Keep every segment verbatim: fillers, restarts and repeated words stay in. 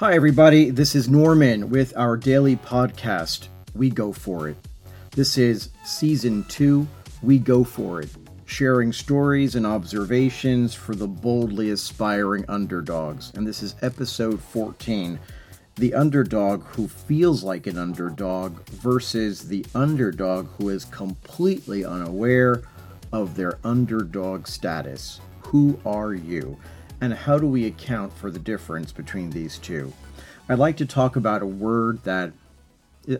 Hi, everybody. This is Norman with our daily podcast, We Go For It. This is Season two, We Go For It, sharing stories and observations for the boldly aspiring underdogs. And this is Episode fourteen, the underdog who feels like an underdog versus the underdog who is completely unaware of their underdog status. Who are you? And how do we account for the difference between these two? I'd like to talk about a word that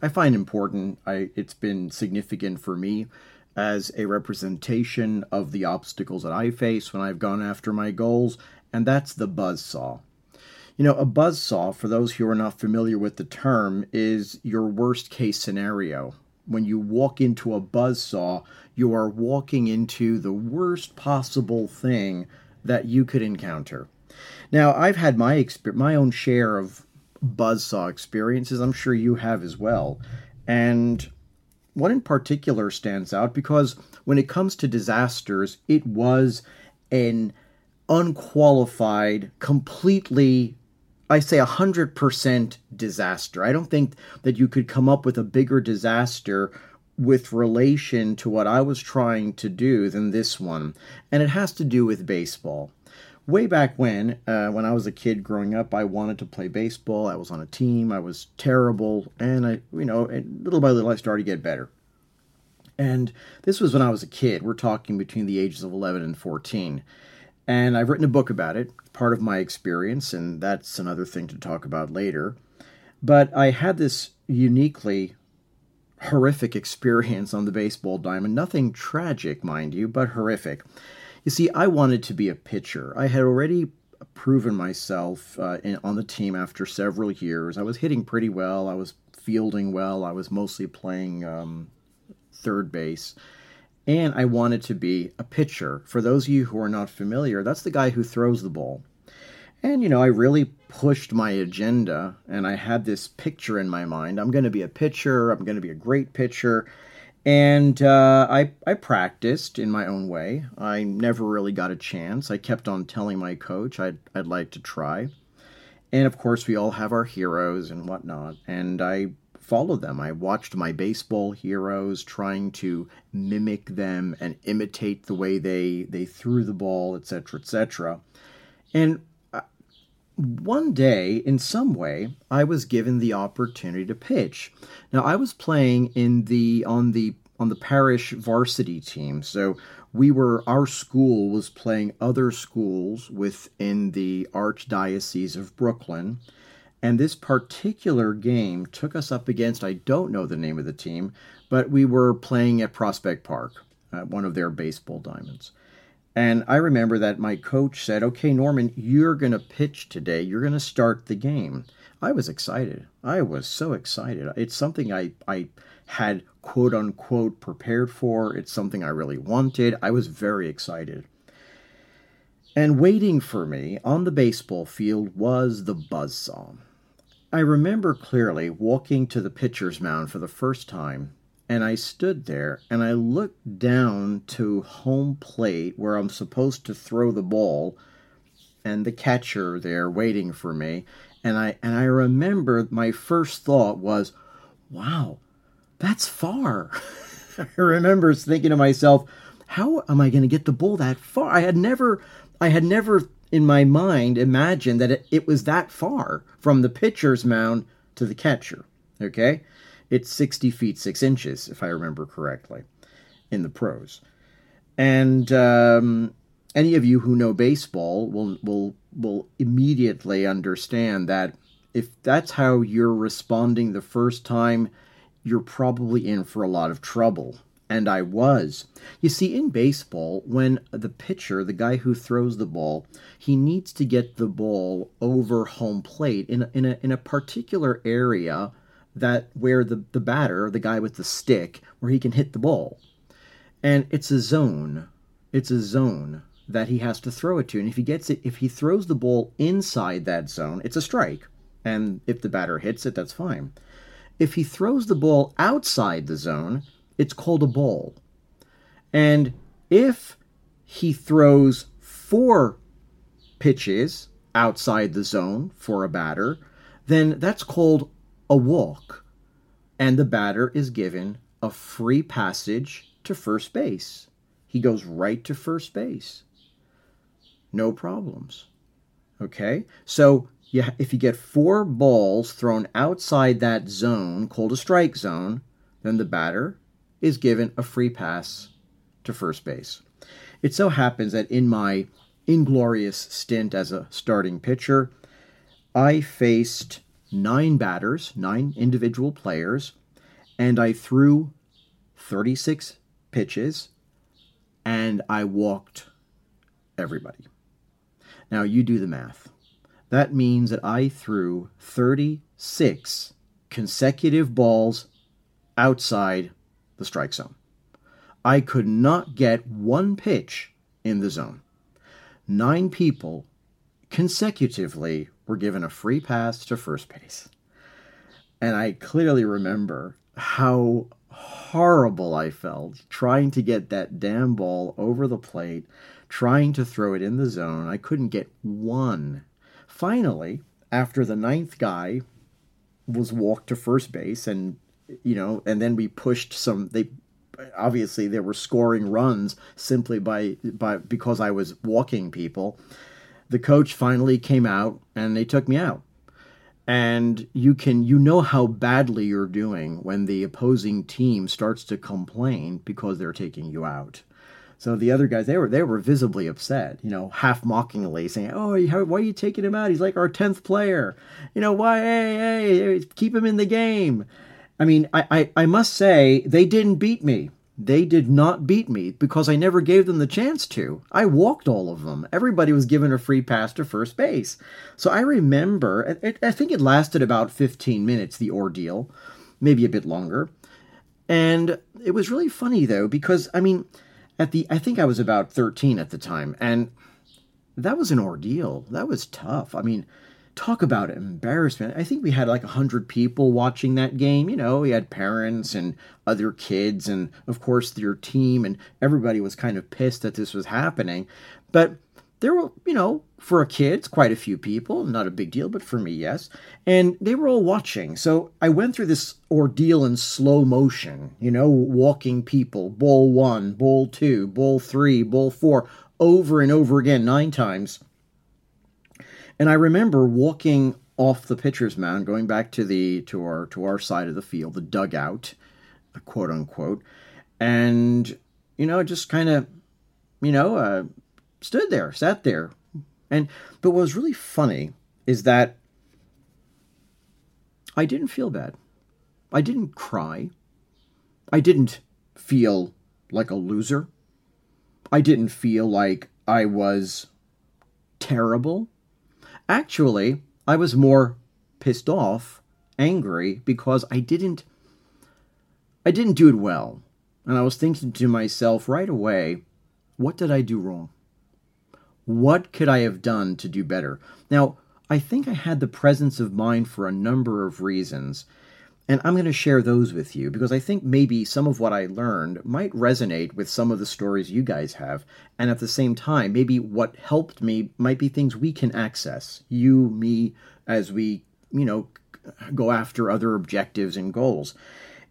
I find important. I, it's been significant for me as a representation of the obstacles that I face when I've gone after my goals, and that's the buzzsaw. You know, a buzzsaw, for those who are not familiar with the term, is your worst-case scenario. When you walk into a buzzsaw, you are walking into the worst possible thing that you could encounter. Now, I've had my exp- my own share of buzzsaw experiences. I'm sure you have as well. And one in particular stands out because when it comes to disasters, it was an unqualified, completely, I say one hundred percent disaster. I don't think that you could come up with a bigger disaster with relation to what I was trying to do than this one. And it has to do with baseball. Way back when, uh, when I was a kid growing up, I wanted to play baseball. I was on a team. I was terrible. And I, you know, little by little, I started to get better. And this was when I was a kid. We're talking between the ages of eleven and fourteen. And I've written a book about it, part of my experience. And that's another thing to talk about later. But I had this uniquely horrific experience on the baseball diamond. Nothing tragic, mind you, but horrific. You see, I wanted to be a pitcher. I had already proven myself uh, in, on the team after several years. I was hitting pretty well. I was fielding well. I was mostly playing um, third base. And I wanted to be a pitcher. For those of you who are not familiar, that's the guy who throws the ball. And, you know, I really pushed my agenda, and I had this picture in my mind. I'm going to be a pitcher. I'm going to be a great pitcher. And uh, I, I practiced in my own way. I never really got a chance. I kept on telling my coach I'd, I'd like to try. And, of course, we all have our heroes and whatnot. And I followed them. I watched my baseball heroes trying to mimic them and imitate the way they, they threw the ball, et cetera, et cetera. And one day, in some way, I was given the opportunity to pitch. Now, I was playing in the on the on the parish varsity team, so we were our school was playing other schools within the Archdiocese of Brooklyn, and this particular game took us up against, I don't know the name of the team, but we were playing at Prospect Park, at one of their baseball diamonds. And I remember that my coach said, okay, Norman, you're going to pitch today. You're going to start the game. I was excited. I was so excited. It's something I, I had, quote unquote, prepared for. It's something I really wanted. I was very excited. And waiting for me on the baseball field was the buzzsaw. I remember clearly walking to the pitcher's mound for the first time. And I stood there, and I looked down to home plate where I'm supposed to throw the ball, and the catcher there waiting for me. And I and I remember my first thought was, wow, that's far. I remember thinking to myself, how am I going to get the ball that far? I had never, I had never in my mind imagined that it, it was that far from the pitcher's mound to the catcher, okay? It's sixty feet, six inches, if I remember correctly, in the pros. And um, any of you who know baseball will will will immediately understand that if that's how you're responding the first time, you're probably in for a lot of trouble. And I was. You see, in baseball, when the pitcher, the guy who throws the ball, he needs to get the ball over home plate in a, in a, in a particular area that where the, the batter, the guy with the stick, where he can hit the ball. And it's a zone. It's a zone that he has to throw it to. And if he gets it, if he throws the ball inside that zone, it's a strike. And if the batter hits it, that's fine. If he throws the ball outside the zone, it's called a ball. And if he throws four pitches outside the zone for a batter, then that's called a walk, and the batter is given a free passage to first base. He goes right to first base. No problems. Okay? So yeah, if you get four balls thrown outside that zone, called a strike zone, then the batter is given a free pass to first base. It so happens that in my inglorious stint as a starting pitcher, I faced nine batters, nine individual players, and I threw thirty-six pitches, and I walked everybody. Now, you do the math. That means that I threw thirty-six consecutive balls outside the strike zone. I could not get one pitch in the zone. Nine people consecutively were given a free pass to first base. And I clearly remember how horrible I felt trying to get that damn ball over the plate, trying to throw it in the zone. I couldn't get one. Finally, after the ninth guy was walked to first base, and you know, and then we pushed some, they obviously they were scoring runs simply by by because I was walking people. The coach finally came out and they took me out. And you can, you know how badly you're doing when the opposing team starts to complain because they're taking you out. So the other guys, they were they were visibly upset, you know, half mockingly saying, "Oh, why are you taking him out? He's like our tenth player. You know, why? Hey, hey, keep him in the game." I mean, I, I, I must say they didn't beat me. They did not beat me because I never gave them the chance to. I walked all of them. Everybody was given a free pass to first base. So I remember, it, I think it lasted about fifteen minutes, the ordeal, maybe a bit longer. And it was really funny, though, because, I mean, at the I think I was about thirteen at the time, and that was an ordeal. That was tough. I mean, talk about embarrassment. I think we had like one hundred people watching that game. You know, we had parents and other kids and, of course, their team, and everybody was kind of pissed that this was happening. But there were, you know, for a kid, quite a few people. Not a big deal, but for me, yes. And they were all watching. So I went through this ordeal in slow motion, you know, walking people, ball one, ball two, ball three, ball four, over and over again, nine times. And I remember walking off the pitcher's mound, going back to the to our to our side of the field, the dugout, quote unquote, and you know, just kind of, you know, uh, stood there, sat there, and but what was really funny is that I didn't feel bad, I didn't cry, I didn't feel like a loser, I didn't feel like I was terrible. Actually, I was more pissed off, angry, because I didn't, I didn't do it well. And I was thinking to myself right away, what did I do wrong? What could I have done to do better? Now, I think I had the presence of mind for a number of reasons, and I'm going to share those with you, because I think maybe some of what I learned might resonate with some of the stories you guys have. And at the same time, maybe what helped me might be things we can access, you, me, as we, you know, go after other objectives and goals.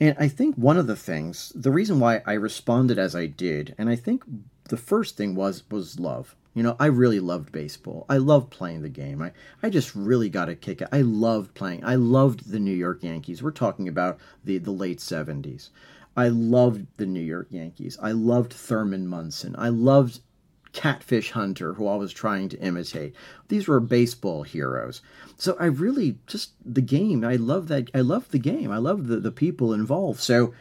And I think one of the things, the reason why I responded as I did, and I think the first thing was was love. You know, I really loved baseball. I loved playing the game. I, I just really got a kick out. I loved playing. I loved the New York Yankees. We're talking about the, the late seventies. I loved the New York Yankees. I loved Thurman Munson. I loved Catfish Hunter, who I was trying to imitate. These were baseball heroes. So I really just, the game, I loved that. I loved the game. I loved the, the people involved. So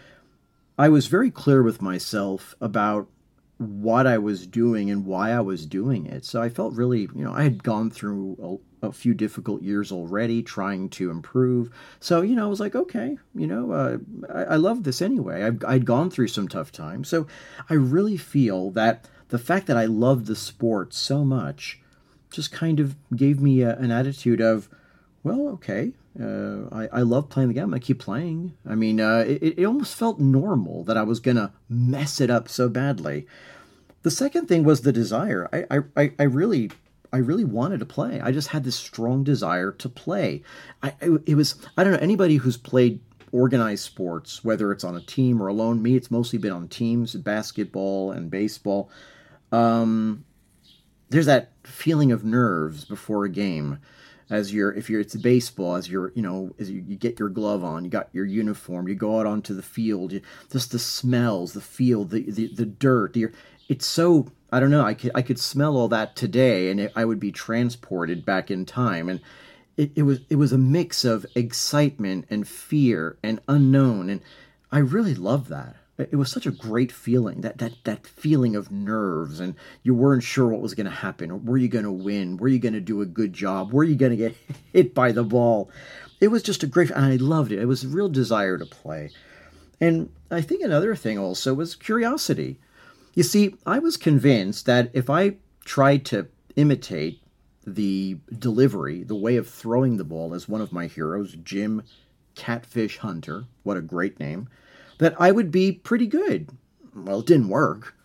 I was very clear with myself about what I was doing and why I was doing it. So I felt really, you know, I had gone through a, a few difficult years already trying to improve. So, you know, I was like, okay, you know, uh, I, I love this anyway. I've, I'd gone through some tough times. So I really feel that the fact that I loved the sport so much just kind of gave me a, an attitude of, well, okay, uh, I, I love playing the game. I keep playing. I mean, uh, it, it almost felt normal that I was going to mess it up so badly. The second thing was the desire. I, I, I really, I really wanted to play. I just had this strong desire to play. I, it was, I don't know, anybody who's played organized sports, whether it's on a team or alone, me, it's mostly been on teams, basketball and baseball. Um, there's that feeling of nerves before a game. As you're, if you're, it's baseball, as you're, you know, as you, you get your glove on, you got your uniform, you go out onto the field, you, just the smells, the field, the, the, the dirt, the, it's so, I don't know, I could, I could smell all that today and it, I would be transported back in time. And it, it was, it was a mix of excitement and fear and unknown. And I really loved that. It was such a great feeling, that that that feeling of nerves, and you weren't sure what was going to happen. Were you going to win? Were you going to do a good job? Were you going to get hit by the ball? It was just a great, and I loved it. It was a real desire to play. And I think another thing also was curiosity. You see, I was convinced that if I tried to imitate the delivery, the way of throwing the ball as one of my heroes, Jim Catfish Hunter, what a great name, that I would be pretty good. Well, it didn't work.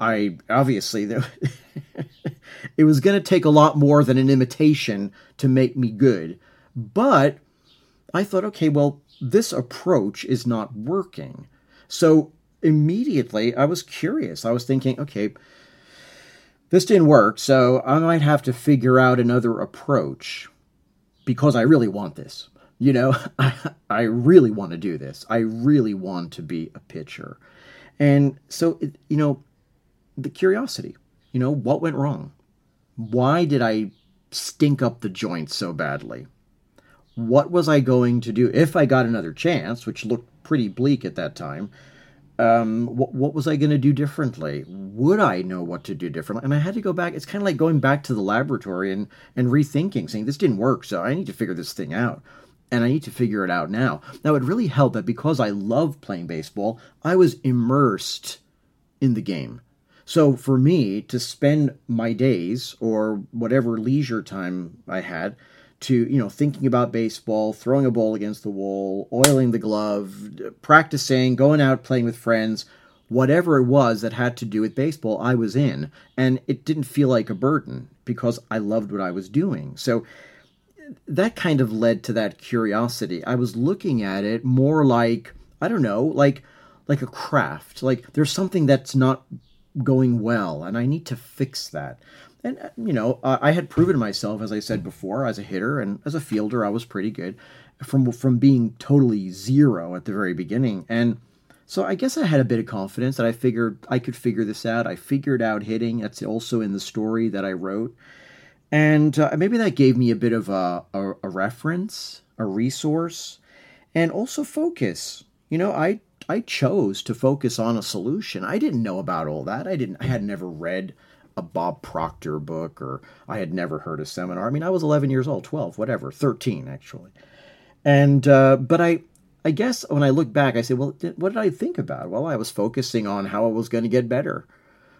I obviously, there, it was going to take a lot more than an imitation to make me good. But I thought, okay, well, this approach is not working. So immediately I was curious. I was thinking, okay, this didn't work, so I might have to figure out another approach because I really want this. You know, I, I really want to do this. I really want to be a pitcher. And so, it, you know, the curiosity, you know, what went wrong? Why did I stink up the joint so badly? What was I going to do if I got another chance, which looked pretty bleak at that time? Um, what, what was I going to do differently? Would I know what to do differently? And I had to go back. It's kind of like going back to the laboratory and, and rethinking, saying this didn't work, so I need to figure this thing out. And I need to figure it out now. Now, it really helped that because I love playing baseball, I was immersed in the game. So for me to spend my days or whatever leisure time I had to, you know, thinking about baseball, throwing a ball against the wall, oiling the glove, practicing, going out, playing with friends, whatever it was that had to do with baseball, I was in. And it didn't feel like a burden because I loved what I was doing. So that kind of led to that curiosity. I was looking at it more like, I don't know, like like a craft. Like there's something that's not going well, and I need to fix that. And, you know, I had proven myself, as I said before, as a hitter and as a fielder, I was pretty good from from being totally zero at the very beginning. And so I guess I had a bit of confidence that I figured I could figure this out. I figured out hitting. That's also in the story that I wrote. And uh, maybe that gave me a bit of a, a, a reference, a resource, and also focus. You know, I I chose to focus on a solution. I didn't know about all that. I didn't. I had never read a Bob Proctor book, or I had never heard a seminar. I mean, I was eleven years old, twelve, whatever, thirteen actually. And uh, but I I guess when I look back, I say, well, th- what did I think about? Well, I was focusing on how I was going to get better.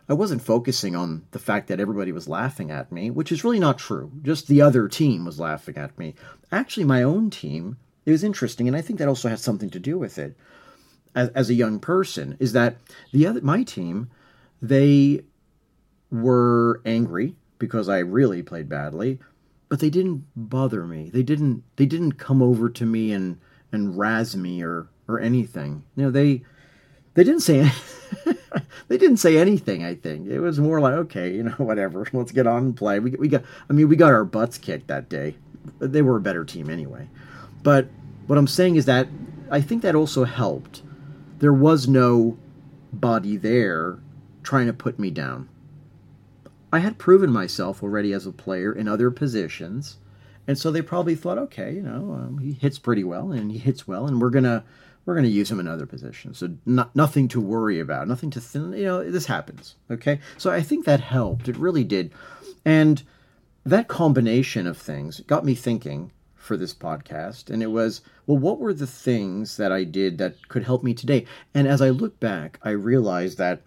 I wasn't focusing on the fact that everybody was laughing at me, which is really not true. Just the other team was laughing at me. Actually, my own team, it was interesting, and I think that also has something to do with it as, as a young person, is that the other my team, they were angry because I really played badly, but they didn't bother me. They didn't they didn't come over to me and, and razz me or, or anything. You know, they they didn't say anything. They didn't say anything, I think. It was more like, okay, you know, whatever. Let's get on and play. We we got, I mean, we got our butts kicked that day. They were a better team anyway. But what I'm saying is that I think that also helped. There was no body there trying to put me down. I had proven myself already as a player in other positions. And so they probably thought, okay, you know, um, he hits pretty well and he hits well and we're going to, We're going to use him in other positions. So not, nothing to worry about, nothing to, thin, you know, this happens. Okay. So I think that helped. It really did. And that combination of things got me thinking for this podcast. And it was, well, what were the things that I did that could help me today? And as I look back, I realized that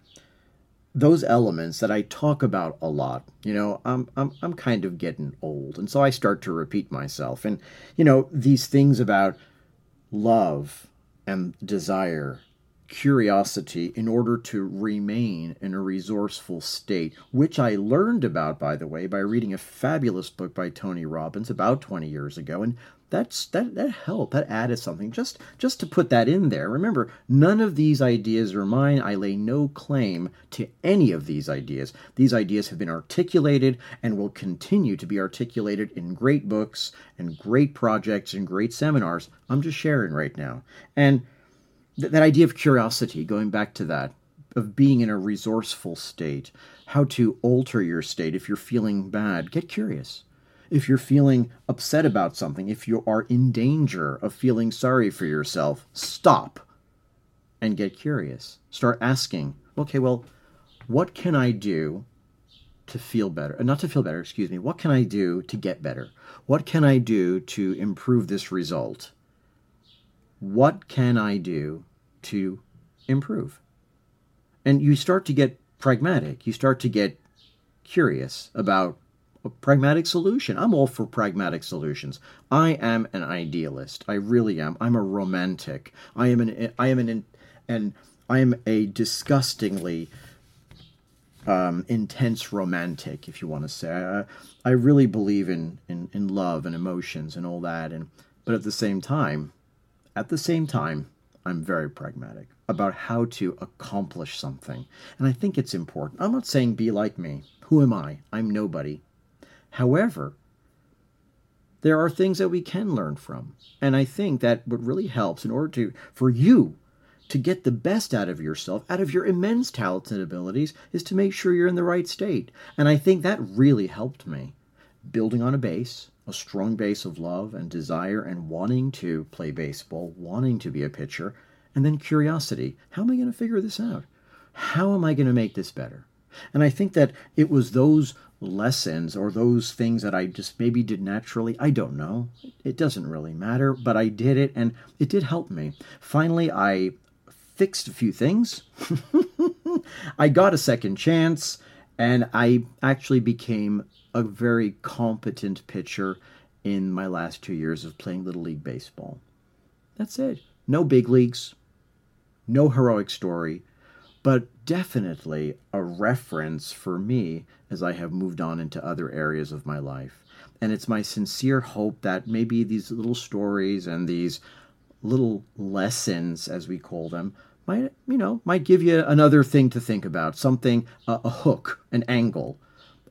those elements that I talk about a lot, you know, I'm, I'm, I'm kind of getting old. And so I start to repeat myself and, you know, these things about love, and desire curiosity in order to remain in a resourceful state, which I learned about, by the way, by reading a fabulous book by Tony Robbins about twenty years ago. And that's that that helped, that added something, just just to put that in there. Remember, none of these ideas are mine. I lay no claim to any of these ideas. These ideas have been articulated and will continue to be articulated in great books and great projects and great seminars. I'm just sharing right now. And th- that idea of curiosity, going back to that, of being in a resourceful state, how to alter your state if you're feeling bad, get curious. If you're feeling upset about something, if you are in danger of feeling sorry for yourself, stop and get curious. Start asking, okay, well, what can I do to feel better? Not to feel better, excuse me. What can I do to get better? What can I do to improve this result? What can I do to improve? And you start to get pragmatic. You start to get curious about a pragmatic solution. I'm all for pragmatic solutions. I am an idealist. I really am. I'm a romantic. I am an I am an and I am a disgustingly um, intense romantic, if you want to say. I, I really believe in, in in love and emotions and all that. And but at the same time, at the same time, I'm very pragmatic about how to accomplish something. And I think it's important. I'm not saying be like me. Who am I? I'm nobody. However, there are things that we can learn from. And I think that what really helps in order to, for you to get the best out of yourself, out of your immense talents and abilities, is to make sure you're in the right state. And I think that really helped me. Building on a base, a strong base of love and desire and wanting to play baseball, wanting to be a pitcher, and then curiosity. How am I going to figure this out? How am I going to make this better? And I think that it was those lessons or those things that I just maybe did naturally. I don't know. It doesn't really matter, but I did it and it did help me. Finally, I fixed a few things. I got a second chance and I actually became a very competent pitcher in my last two years of playing Little League Baseball. That's it. No big leagues, no heroic story, but definitely a reference for me as I have moved on into other areas of my life. And it's my sincere hope that maybe these little stories and these little lessons, as we call them, might, you know, might give you another thing to think about, something, a, a hook, an angle,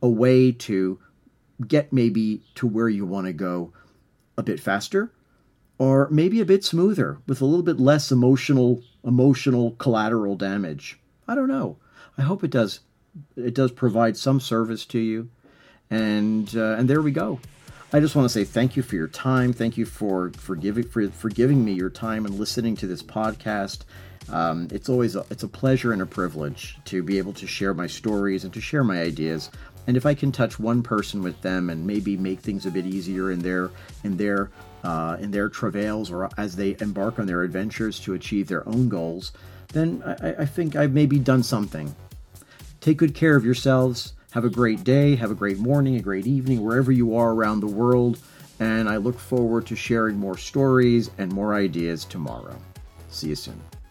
a way to get maybe to where you want to go a bit faster, or maybe a bit smoother with a little bit less emotional emotional collateral damage. I don't know. I hope it does. It does provide some service to you. And uh, and there we go. I just want to say thank you for your time. Thank you for, for, giving, for, for giving me your time and listening to this podcast. Um, it's always a, it's a pleasure and a privilege to be able to share my stories and to share my ideas. And if I can touch one person with them and maybe make things a bit easier in their in their uh, in their travails or as they embark on their adventures to achieve their own goals, then I, I think I've maybe done something. Take good care of yourselves. Have a great day. Have a great morning, a great evening, wherever you are around the world. And I look forward to sharing more stories and more ideas tomorrow. See you soon.